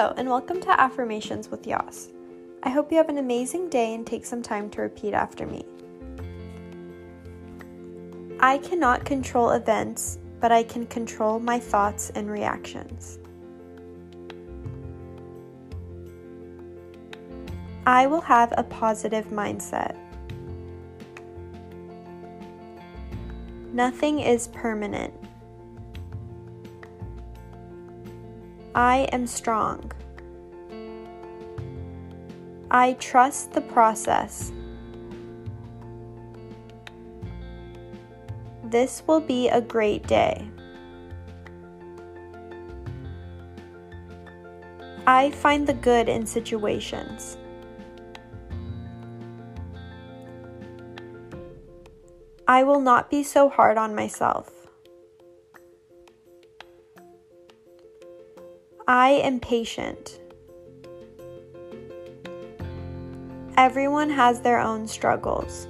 Hello, and welcome to Affirmations with Yas. I hope you have an amazing day and take some time to repeat after me. I cannot control events, but I can control my thoughts and reactions. I will have a positive mindset. Nothing is permanent. I am strong. I trust the process. This will be a great day. I find the good in situations. I will not be so hard on myself. I am patient. Everyone has their own struggles.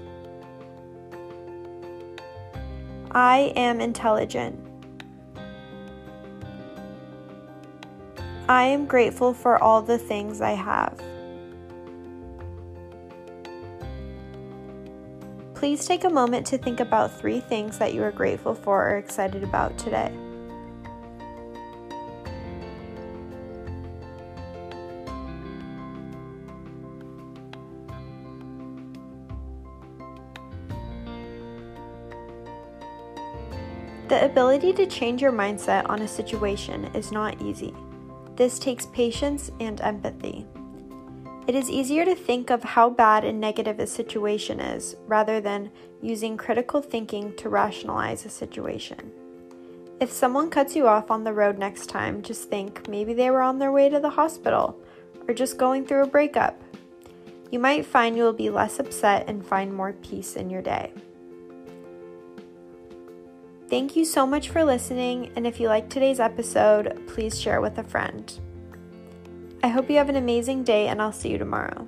I am intelligent. I am grateful for all the things I have. Please take a moment to think about 3 things that you are grateful for or excited about today. The ability to change your mindset on a situation is not easy. This takes patience and empathy. It is easier to think of how bad and negative a situation is rather than using critical thinking to rationalize a situation. If someone cuts you off on the road next time, just think maybe they were on their way to the hospital or just going through a breakup. You might find you will be less upset and find more peace in your day. Thank you so much for listening, and if you liked today's episode, please share with a friend. I hope you have an amazing day, and I'll see you tomorrow.